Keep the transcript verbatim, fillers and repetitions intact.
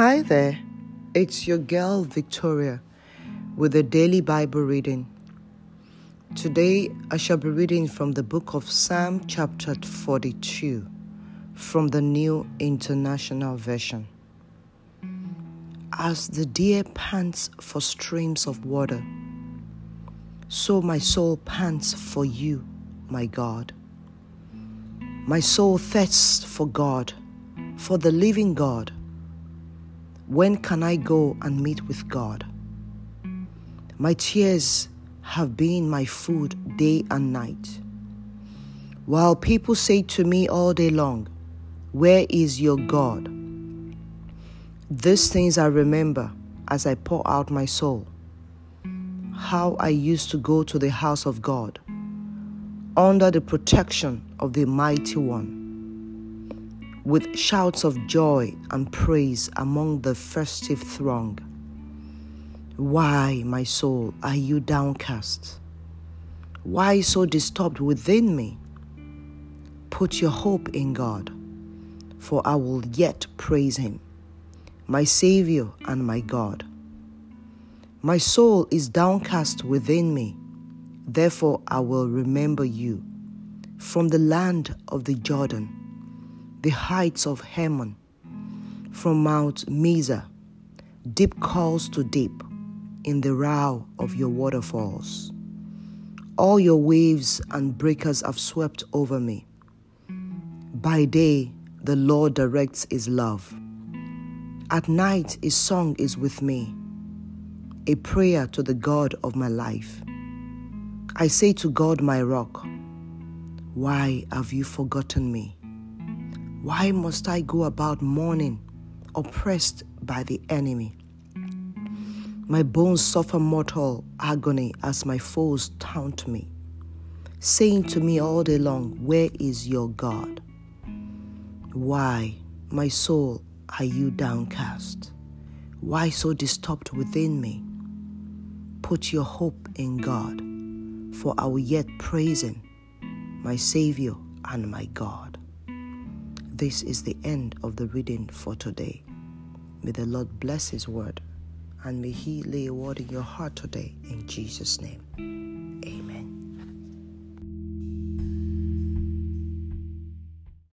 Hi there, it's your girl Victoria with a daily Bible reading. Today I shall be reading from the book of Psalm chapter forty-two from the New International Version. As the deer pants for streams of water, so my soul pants for you, my God. My soul thirsts for God, for the living God. When can I go and meet with God? My tears have been my food day and night. While people say to me all day long, "Where is your God?" These things I remember as I pour out my soul. How I used to go to the house of God, under the protection of the Mighty One, with shouts of joy and praise among the festive throng. Why, my soul, are you downcast? Why so disturbed within me? Put your hope in God, for I will yet praise him, my Savior and my God. My soul is downcast within me, therefore I will remember you from the land of the Jordan, the heights of Hermon. From Mount Mizar, deep calls to deep in the roar of your waterfalls. All your waves and breakers have swept over me. By day, the Lord directs his love. At night, his song is with me, a prayer to the God of my life. I say to God, my rock, why have you forgotten me? Why must I go about mourning, oppressed by the enemy? My bones suffer mortal agony as my foes taunt me, saying to me all day long, where is your God? Why, my soul, are you downcast? Why so disturbed within me? Put your hope in God, for I will yet praise him, my Savior and my God. This is the end of the reading for today. May the Lord bless his word, and may he lay a word in your heart today in Jesus' name.